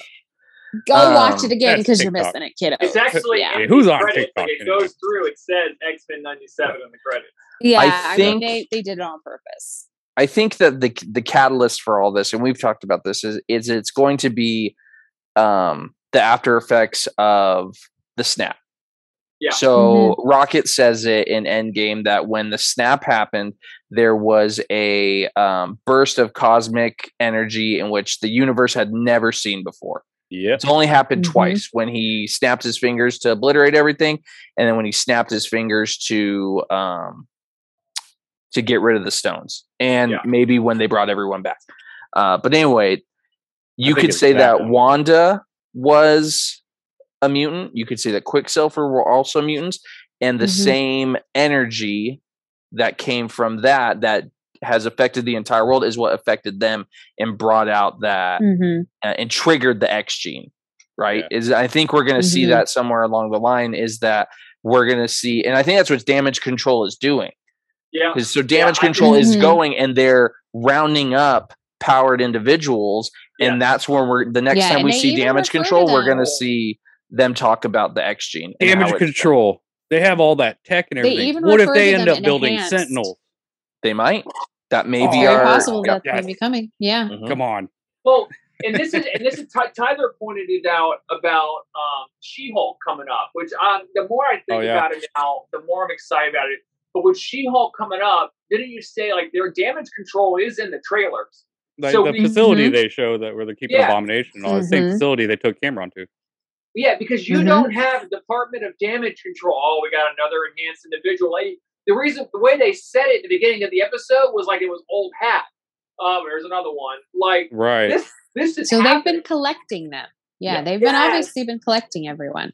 Go watch it again because you're missing it, kiddo. It's actually who's on credits, TikTok? Like it goes through. It says X-Men 97 on the credits. Yeah, I think they did it on purpose. I think that the catalyst for all this, and we've talked about this, is it's going to be the after effects of the snap. Yeah. So Rocket says it in Endgame that when the snap happened, there was a burst of cosmic energy in which the universe had never seen before. Yeah. It's only happened twice, when he snapped his fingers to obliterate everything, and then when he snapped his fingers to get rid of the stones, and maybe when they brought everyone back. But anyway, you could say that Wanda was a mutant. You could say that Quicksilver were also mutants, and the same energy that came from that has affected the entire world is what affected them and brought out that and triggered the X gene. Right. Yeah. I think we're going to see that somewhere along the line is that we're going to see, and I think that's what damage control is doing. Yeah. So damage control is going, and they're rounding up powered individuals, and that's where we're. The next time we see damage control, we're going to see them talk about the X gene. Damage control. They have all that tech and everything. What if they end up building Sentinels? They might. That may be possible. That may be coming. Yeah. Come on. Well, and this is Tyler pointed it out about She-Hulk coming up, which the more I think about it now, the more I'm excited about it. But with She-Hulk coming up, didn't you say like their damage control is in the trailers? Like so the facility they show that where they're keeping Abomination on, the same facility they took Kamran to. Yeah, because you don't have Department of Damage Control. Oh, we got another enhanced individual. The reason, the way they said it at the beginning of the episode was like it was old hat. There's another one. Like this is so happening. They've been collecting them. Yeah, they've been obviously been collecting everyone,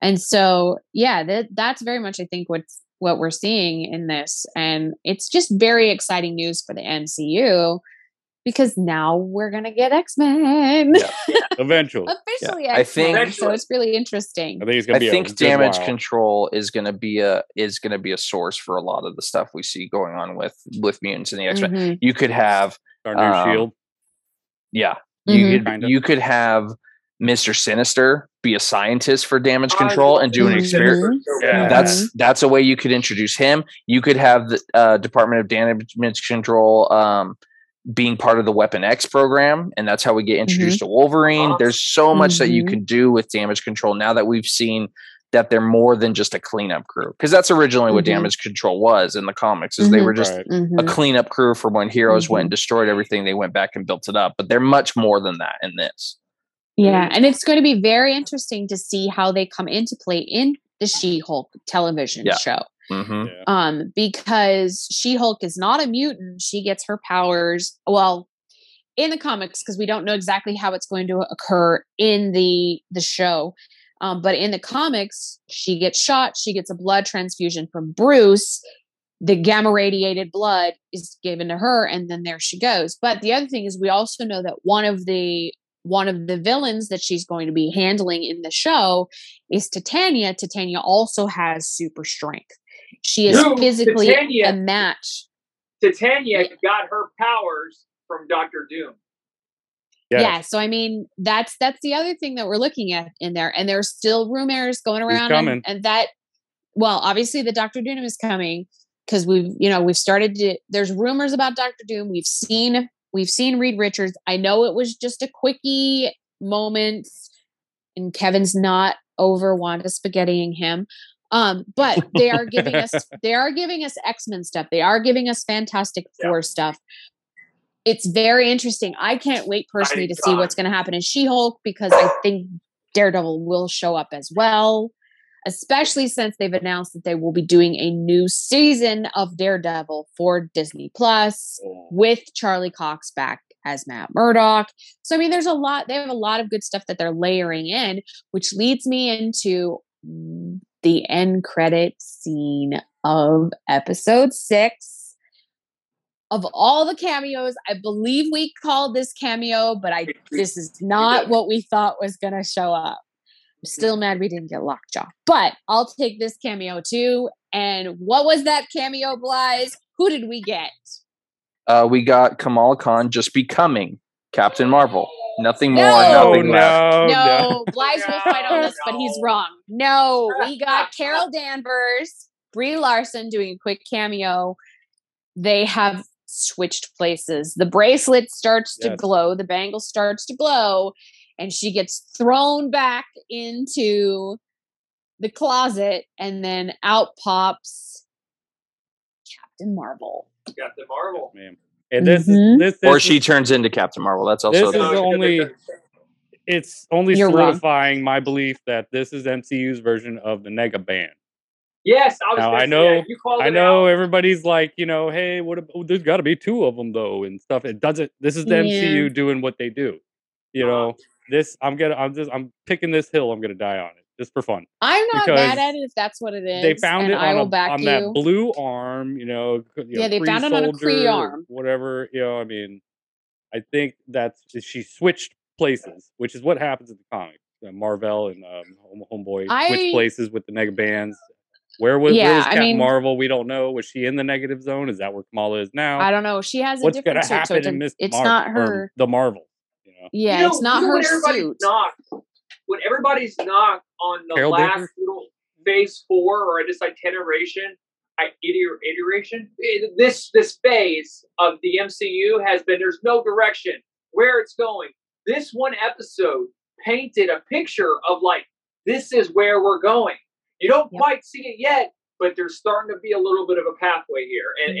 and so that's very much I think what we're seeing in this, and it's just very exciting news for the MCU. Because now we're going to get X-Men. Eventually. Officially X-Men. I think, so it's really interesting. I think, damage control is going to be a source for a lot of the stuff we see going on with mutants in the X-Men. Mm-hmm. You could have our new shield. Yeah. Mm-hmm. You could have Mr. Sinister be a scientist for damage control and do an experiment. Yeah. That's a way you could introduce him. You could have the Department of Damage Control being part of the Weapon X program, and that's how we get introduced to Wolverine. There's so much that you can do with damage control now that we've seen that they're more than just a cleanup crew, because that's originally what damage control was in the comics, is they were just a cleanup crew for when heroes went and destroyed everything. They went back and built it up, but they're much more than that in this. Yeah, and it's going to be very interesting to see how they come into play in the She-Hulk television show. Mm-hmm. Yeah. Because She-Hulk is not a mutant. She gets her powers, well, in the comics, because we don't know exactly how it's going to occur in the show. But in the comics, she gets shot. She gets a blood transfusion from Bruce. The gamma radiated blood is given to her, and then there she goes. But the other thing is, we also know that one of the villains that she's going to be handling in the show is Titania. Titania also has super strength. She is physically a match. Titania got her powers from Doctor Doom. Yes. Yeah, so I mean, that's the other thing that we're looking at in there. And there's still rumors going around. And that, well, obviously the Doctor Doom is coming, because we've started to, there's rumors about Doctor Doom. We've seen Reed Richards. I know it was just a quickie moment, and Kevin's not over Wanda spaghettiing him. But they are giving us X-Men stuff. They are giving us Fantastic Four stuff. It's very interesting. I can't wait personally to see what's going to happen in She-Hulk, because I think Daredevil will show up as well, especially since they've announced that they will be doing a new season of Daredevil for Disney Plus with Charlie Cox back as Matt Murdock. So, I mean, they have a lot of good stuff that they're layering in, which leads me into the end credit scene of episode 6. Of all the cameos, I believe we called this cameo, but this is not what we thought was going to show up. I'm still mad we didn't get Lockjaw, but I'll take this cameo too. And what was that cameo, Blaise? Who did we get? We got Kamala Khan just becoming Captain Marvel. Nothing more, nothing less. No, Blaise will fight on this, but he's wrong. No, we got Carol Danvers, Brie Larson doing a quick cameo. They have switched places. The bracelet starts to glow. The bangle starts to glow. And she gets thrown back into the closet. And then out pops Captain Marvel. Captain Marvel, ma'am. And this is this. Or she turns into Captain Marvel. That's also this is only. It's only solidifying my belief that this is MCU's version of the Nega Band. Yes, I know. Everybody's like, hey, there's got to be two of them though, and stuff. It doesn't. This is the MCU doing what they do. This. I'm picking this hill. I'm gonna die on it just for fun. I'm not mad at it if that's what it is. They found it on that blue arm. They found it on a Kree arm. Whatever. I mean, I think that's she switched places, which is what happens in the comics. Marvel and Homeboy switch places with the Nega Bands. Where was Captain Marvel? We don't know. Was she in the negative zone? Is that where Kamala is now? I don't know. She has a different suit. What's going to happen in Ms. Marvel? It's not her. The Marvel. It's not her suit. When everybody's knocked on the Carol last Danvers? Little phase 4 or this iteration, this phase of the MCU has been, there's no direction. where it's going. This one episode painted a picture of like, this is where we're going. You don't quite see it yet, but there's starting to be a little bit of a pathway here. And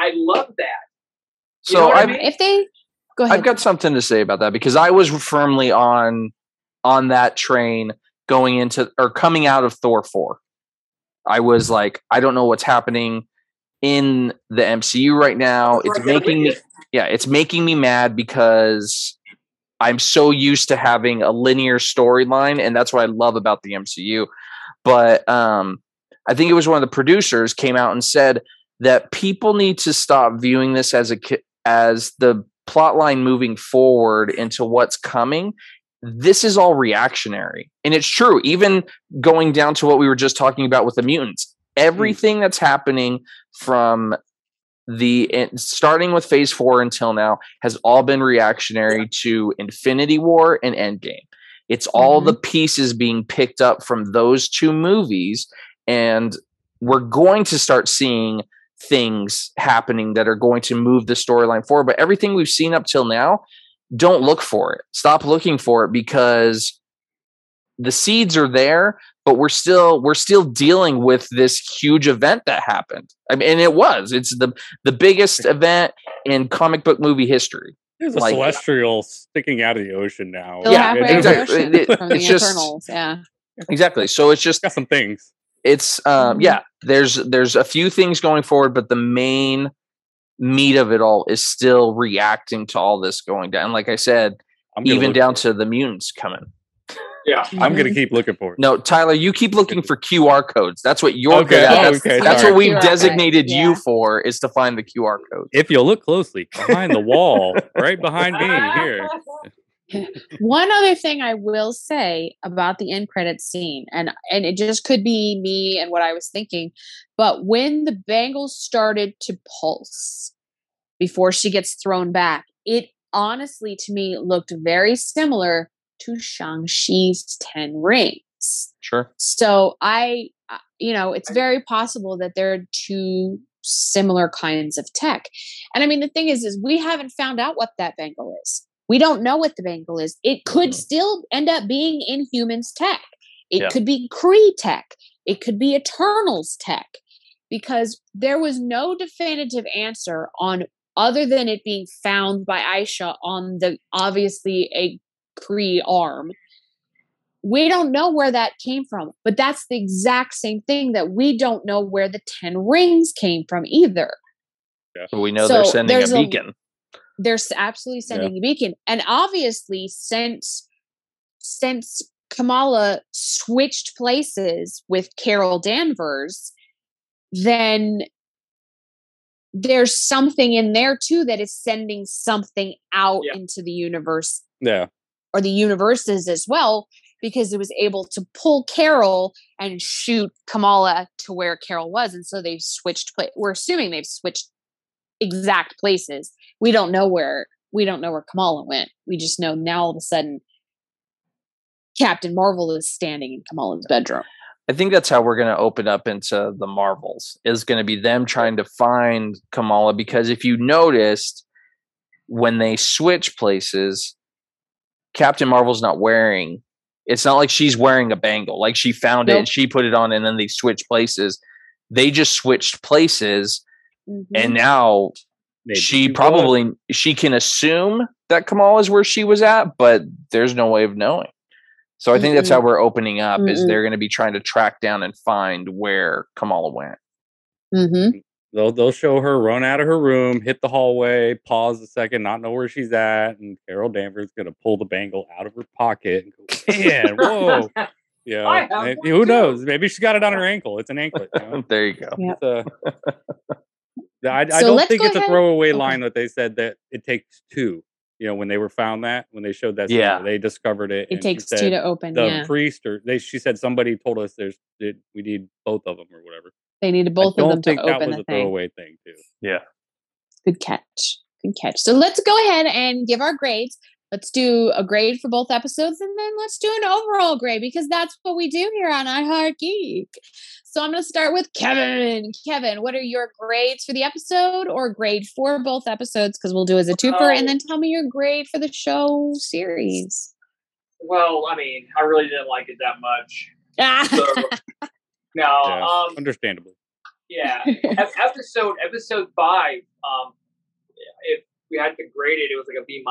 I love that. You know what I mean? Go ahead. I've got something to say about that, because I was firmly on that train going into or coming out of Thor 4. I was like, I don't know what's happening in the MCU right now. It's making me, it's making me mad because I'm so used to having a linear storyline, and that's what I love about the MCU. But I think it was one of the producers came out and said that people need to stop viewing this as the plot line moving forward into what's coming. This is all reactionary. And it's true. Even going down to what we were just talking about with the mutants, everything that's happening from starting with phase 4 until now has all been reactionary to Infinity War and Endgame. It's all the pieces being picked up from those two movies. And we're going to start seeing things happening that are going to move the storyline forward. But everything we've seen up till now, don't look for it. Stop looking for it, because the seeds are there, but we're still dealing with this huge event that happened. I mean, and it's the biggest event in comic book movie history. There's a celestial sticking out of the ocean now. Yeah, exactly. It's just, exactly. So it's just got some things. It's there's a few things going forward, but the main meat of it all is still reacting to all this going down. And like I said, even down to the mutants coming. Yeah, I'm going to keep looking for it. No, Tyler, you keep looking for QR codes. That's what you're good at. That's what we've designated you for, is to find the QR code. If you look closely, behind the wall, right behind me here. One other thing I will say about the end credits scene, and it just could be me and what I was thinking, but when the Bengals started to pulse before she gets thrown back, it honestly, to me, looked very similar to Shang-Chi's 10 Rings. Sure. So it's very possible that there are two similar kinds of tech. And I mean, the thing is we haven't found out what that bangle is. We don't know what the bangle is. It could still end up being Inhumans tech. It could be Kree tech. It could be Eternals tech, because there was no definitive answer on, other than it being found by Aisha on the, obviously a pre-arm. We don't know where that came from, but that's the exact same thing that we don't know where the 10 rings came from either. Yeah, so we know they're sending a beacon. They're absolutely sending a beacon. And obviously, since Kamala switched places with Carol Danvers, then there's something in there too that is sending something out into the universe. Yeah. Or the universes as well, because it was able to pull Carol and shoot Kamala to where Carol was. And so they've switched. We're assuming they've switched exact places. We don't know where Kamala went. We just know now all of a sudden Captain Marvel is standing in Kamala's bedroom. I think that's how we're going to open up into the Marvels, is going to be them trying to find Kamala. Because if you noticed, when they switch places, Captain Marvel's not wearing. It's not like she's wearing a bangle. Like, she found it and she put it on, and then they switched places. They just switched places, and now maybe she can assume that Kamala is where she was at, but there's no way of knowing. So I think that's how we're opening up, is they're going to be trying to track down and find where Kamala went. Mm-hmm. They'll show her run out of her room, hit the hallway, pause a second, not know where she's at, and Carol Danvers is gonna pull the bangle out of her pocket and go, man, whoa. Yeah. Who knows? Maybe she got it on her ankle. It's an anklet. You know? There you go. Yep. I don't think it's a throwaway line that they said that it takes two. You know, when they were found that, when they showed that, story, they discovered it. It takes two to open. The priest, or she said somebody told us we need both of them or whatever. They needed both of them to open the thing. I don't think that was a throwaway thing, too. Yeah. Good catch. So let's go ahead and give our grades. Let's do a grade for both episodes, and then let's do an overall grade, because that's what we do here on iHeartGeek. So I'm going to start with Kevin. Kevin, what are your grades for the episode, or grade for both episodes? Because we'll do as a twofer, and then tell me your grade for the show series. Well, I mean, I really didn't like it that much. So, no, yeah, understandable. Yeah, episode 5. If we had to grade it, it was like a B-.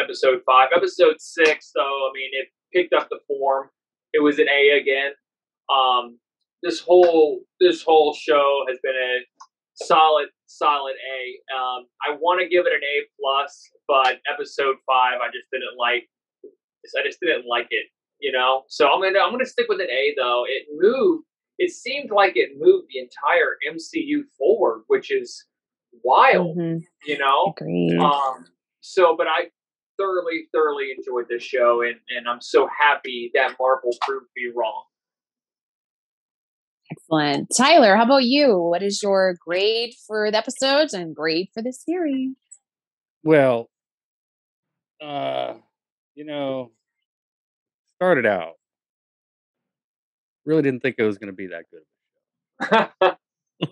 Episode 5. Episode 6, though, I mean, it picked up the form. It was an A again. This whole show has been a solid A. I want to give it an A+, but episode 5, I just didn't like it, you know. So I'm gonna stick with an A, though. It seemed like it moved the entire MCU forward, which is wild, you know. Agreed. But I thoroughly enjoyed this show, and I'm so happy that Marvel proved me wrong. Excellent. Tyler, how about you? What is your grade for the episodes and grade for the series? Well, started out, really didn't think it was going to be that good.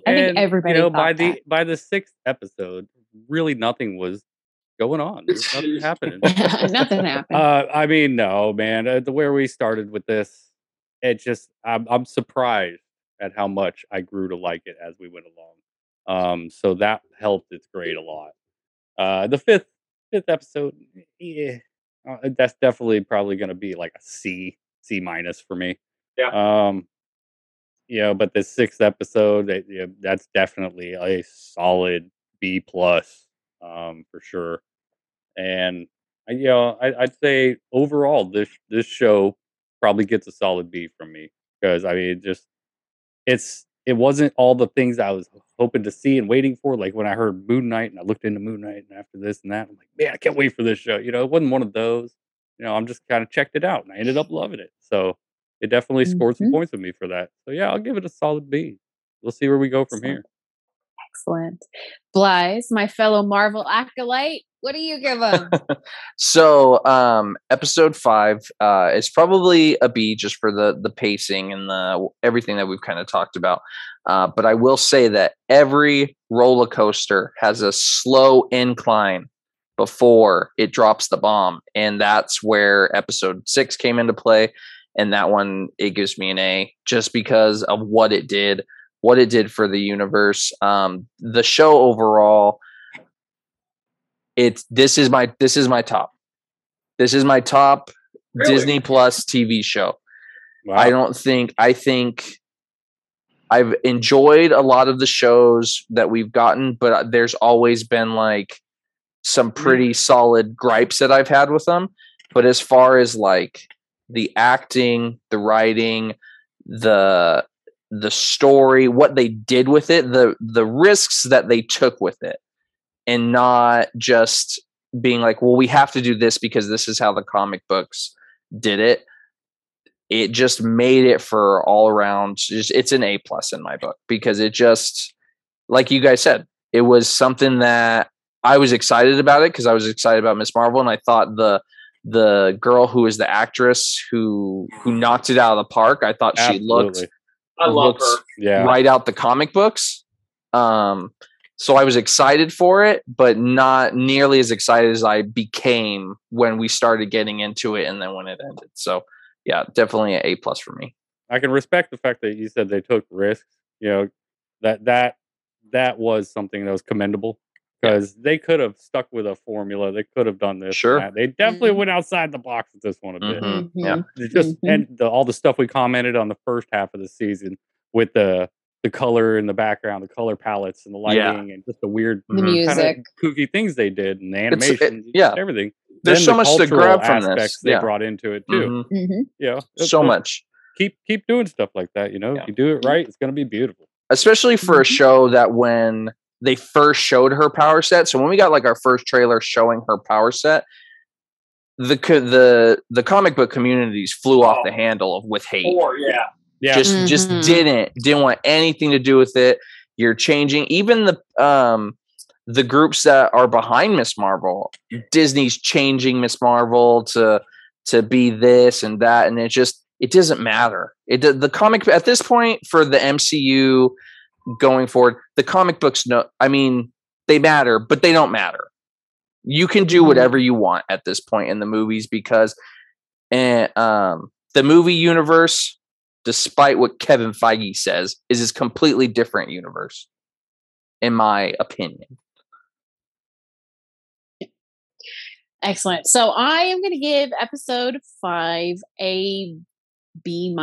I think everybody by the 6th episode, really nothing was going on. There's nothing happening. Nothing happened. I mean, no, man. The way we started with this, it just, I'm surprised at how much I grew to like it as we went along. So that helped its grade a lot. The fifth episode, yeah, that's definitely probably going to be like a C- for me. Yeah. But the 6th episode, that's definitely a solid B+. For sure. And I'd say overall this show probably gets a solid B from me, because I mean, it wasn't all the things I was hoping to see and waiting for. Like when I heard Moon Knight and I looked into Moon Knight, and after this and that, I'm like, man, I can't wait for this show. It wasn't one of those. I'm just kind of checked it out, and I ended up loving it. So it definitely scored some points with me for that. So yeah, I'll give it a solid B. We'll see where we go from here. Excellent. Blaise, my fellow Marvel acolyte, what do you give them? So, episode 5 is probably a B, just for the pacing and the everything that we've kind of talked about. But I will say that every roller coaster has a slow incline before it drops the bomb, and that's where episode 6 came into play. And that one, it gives me an A, just because of what it did. What it did for the universe, the show overall. This is my top really? Disney Plus TV show. Wow. I think I've enjoyed a lot of the shows that we've gotten, but there's always been like some pretty solid gripes that I've had with them. But as far as like the acting, the writing, the story, what they did with it, the risks that they took with it, and not just being like, well, we have to do this because this is how the comic books did it. It just made it for all around. It's an A+ in my book, because it just, like you guys said, it was something that I was excited about it, because I was excited about Ms. Marvel, and I thought the girl who is the actress who knocked it out of the park, I thought Absolutely. She looked. I love her. Yeah. Right out the comic books. So I was excited for it, but not nearly as excited as I became when we started getting into it and then when it ended. So yeah, definitely an A+ for me. I can respect the fact that you said they took risks. That was something that was commendable, because they could have stuck with a formula. They could have done this. Sure. They definitely went outside the box with this one a bit. Mm-hmm. Yeah. All the stuff we commented on the first half of the season with the color in the background, the color palettes and the lighting, and just the weird kind of kooky things they did, and the animation, everything. There's so much to grab from this. They brought into it too. Mm-hmm. Yeah. So much. Keep doing stuff like that. If you do it right, it's going to be beautiful. Especially for a show that when they first showed her power set. So when we got like our first trailer showing her power set, the comic book communities flew off the handle with hate. Just didn't want anything to do with it. You're changing even the the groups that are behind Ms. Marvel, Disney's changing Ms. Marvel to be this and that, and it doesn't matter. The comic at this point for the MCU going forward, the comic books, they matter, but they don't matter. You can do whatever you want at this point in the movies because the movie universe, despite what Kevin Feige says, is a completely different universe, in my opinion. Excellent. So I am going to give episode 5 a B-,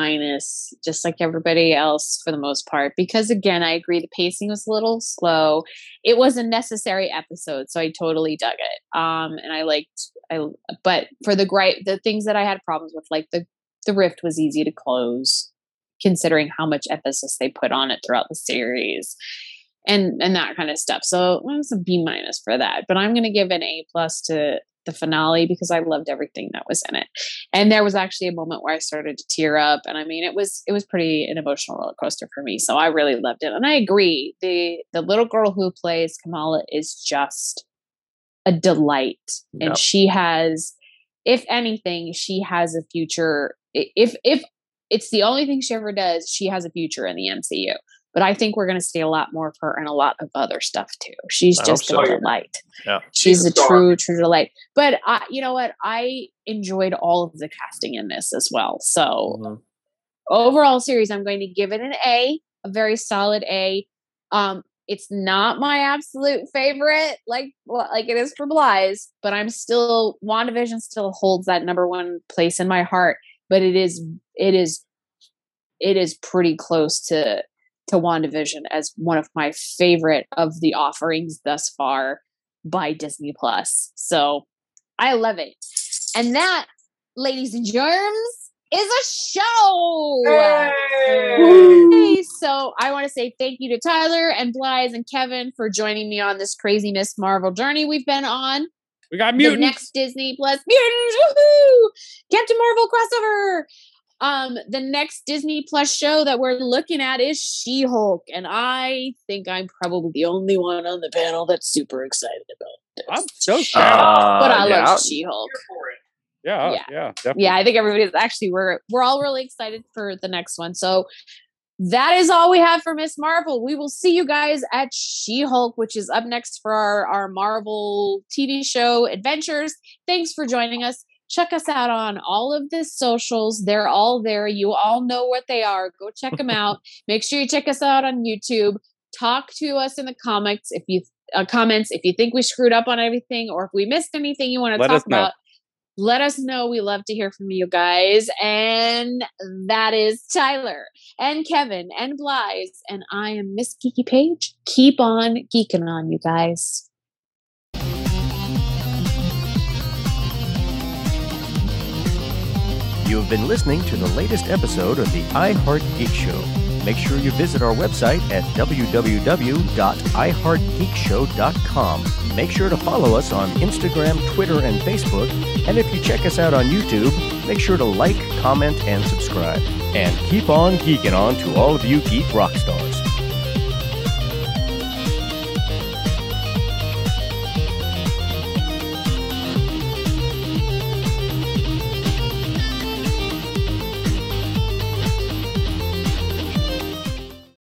just like everybody else for the most part, because again, I agree the pacing was a little slow. It was a necessary episode, so I totally dug it. And but for the things that I had problems with, like the rift was easy to close considering how much emphasis they put on it throughout the series and that kind of stuff. So it was a B- for that, but I'm going to give an A+ to the finale because I loved everything that was in it. And there was actually a moment where I started to tear up, and it was pretty an emotional roller coaster for me. So I really loved it. And I agree. The little girl who plays Kamala is just a delight. Yep. And she has, if anything, she has a future. If it's the only thing she ever does, she has a future in the MCU. But I think we're going to see a lot more of her and a lot of other stuff too. She's just a delight. Yeah. She's a true delight. But you know what? I enjoyed all of the casting in this as well. So overall series, I'm going to give it an A, a very solid A. It's not my absolute favorite, like it is for Blaise, but WandaVision still holds that number one place in my heart. But it is pretty close to WandaVision as one of my favorite of the offerings thus far by Disney Plus. So I love it. And that, ladies and germs, is a show. Hey, so I want to say thank you to Tyler and Blaise and Kevin for joining me on this crazy Ms. Marvel journey we've been on. We got mutants. The next Disney Plus mutants. Woohoo! Captain Marvel crossover. The next Disney Plus show that we're looking at is She-Hulk, and I think I'm probably the only one on the panel that's super excited about this. I'm so excited. But I love She-Hulk. Yeah, definitely. Yeah, I think everybody's actually we're all really excited for the next one. So that is all we have for Ms. Marvel. We will see you guys at She-Hulk, which is up next for our Marvel TV show adventures. Thanks for joining us. Check us out on all of the socials. They're all there. You all know what they are. Go check them out. Make sure you check us out on YouTube. Talk to us in the comments if you think we screwed up on everything or if we missed anything you want to talk about. Let us know. We love to hear from you guys. And that is Tyler and Kevin and Blaise. And I am Miss Geeky Page. Keep on geeking on, you guys. You have been listening to the latest episode of the iHeartGeek Show. Make sure you visit our website at www.iheartgeekshow.com. Make sure to follow us on Instagram, Twitter, and Facebook. And if you check us out on YouTube, make sure to like, comment, and subscribe. And keep on geeking on to all of you geek rock stars.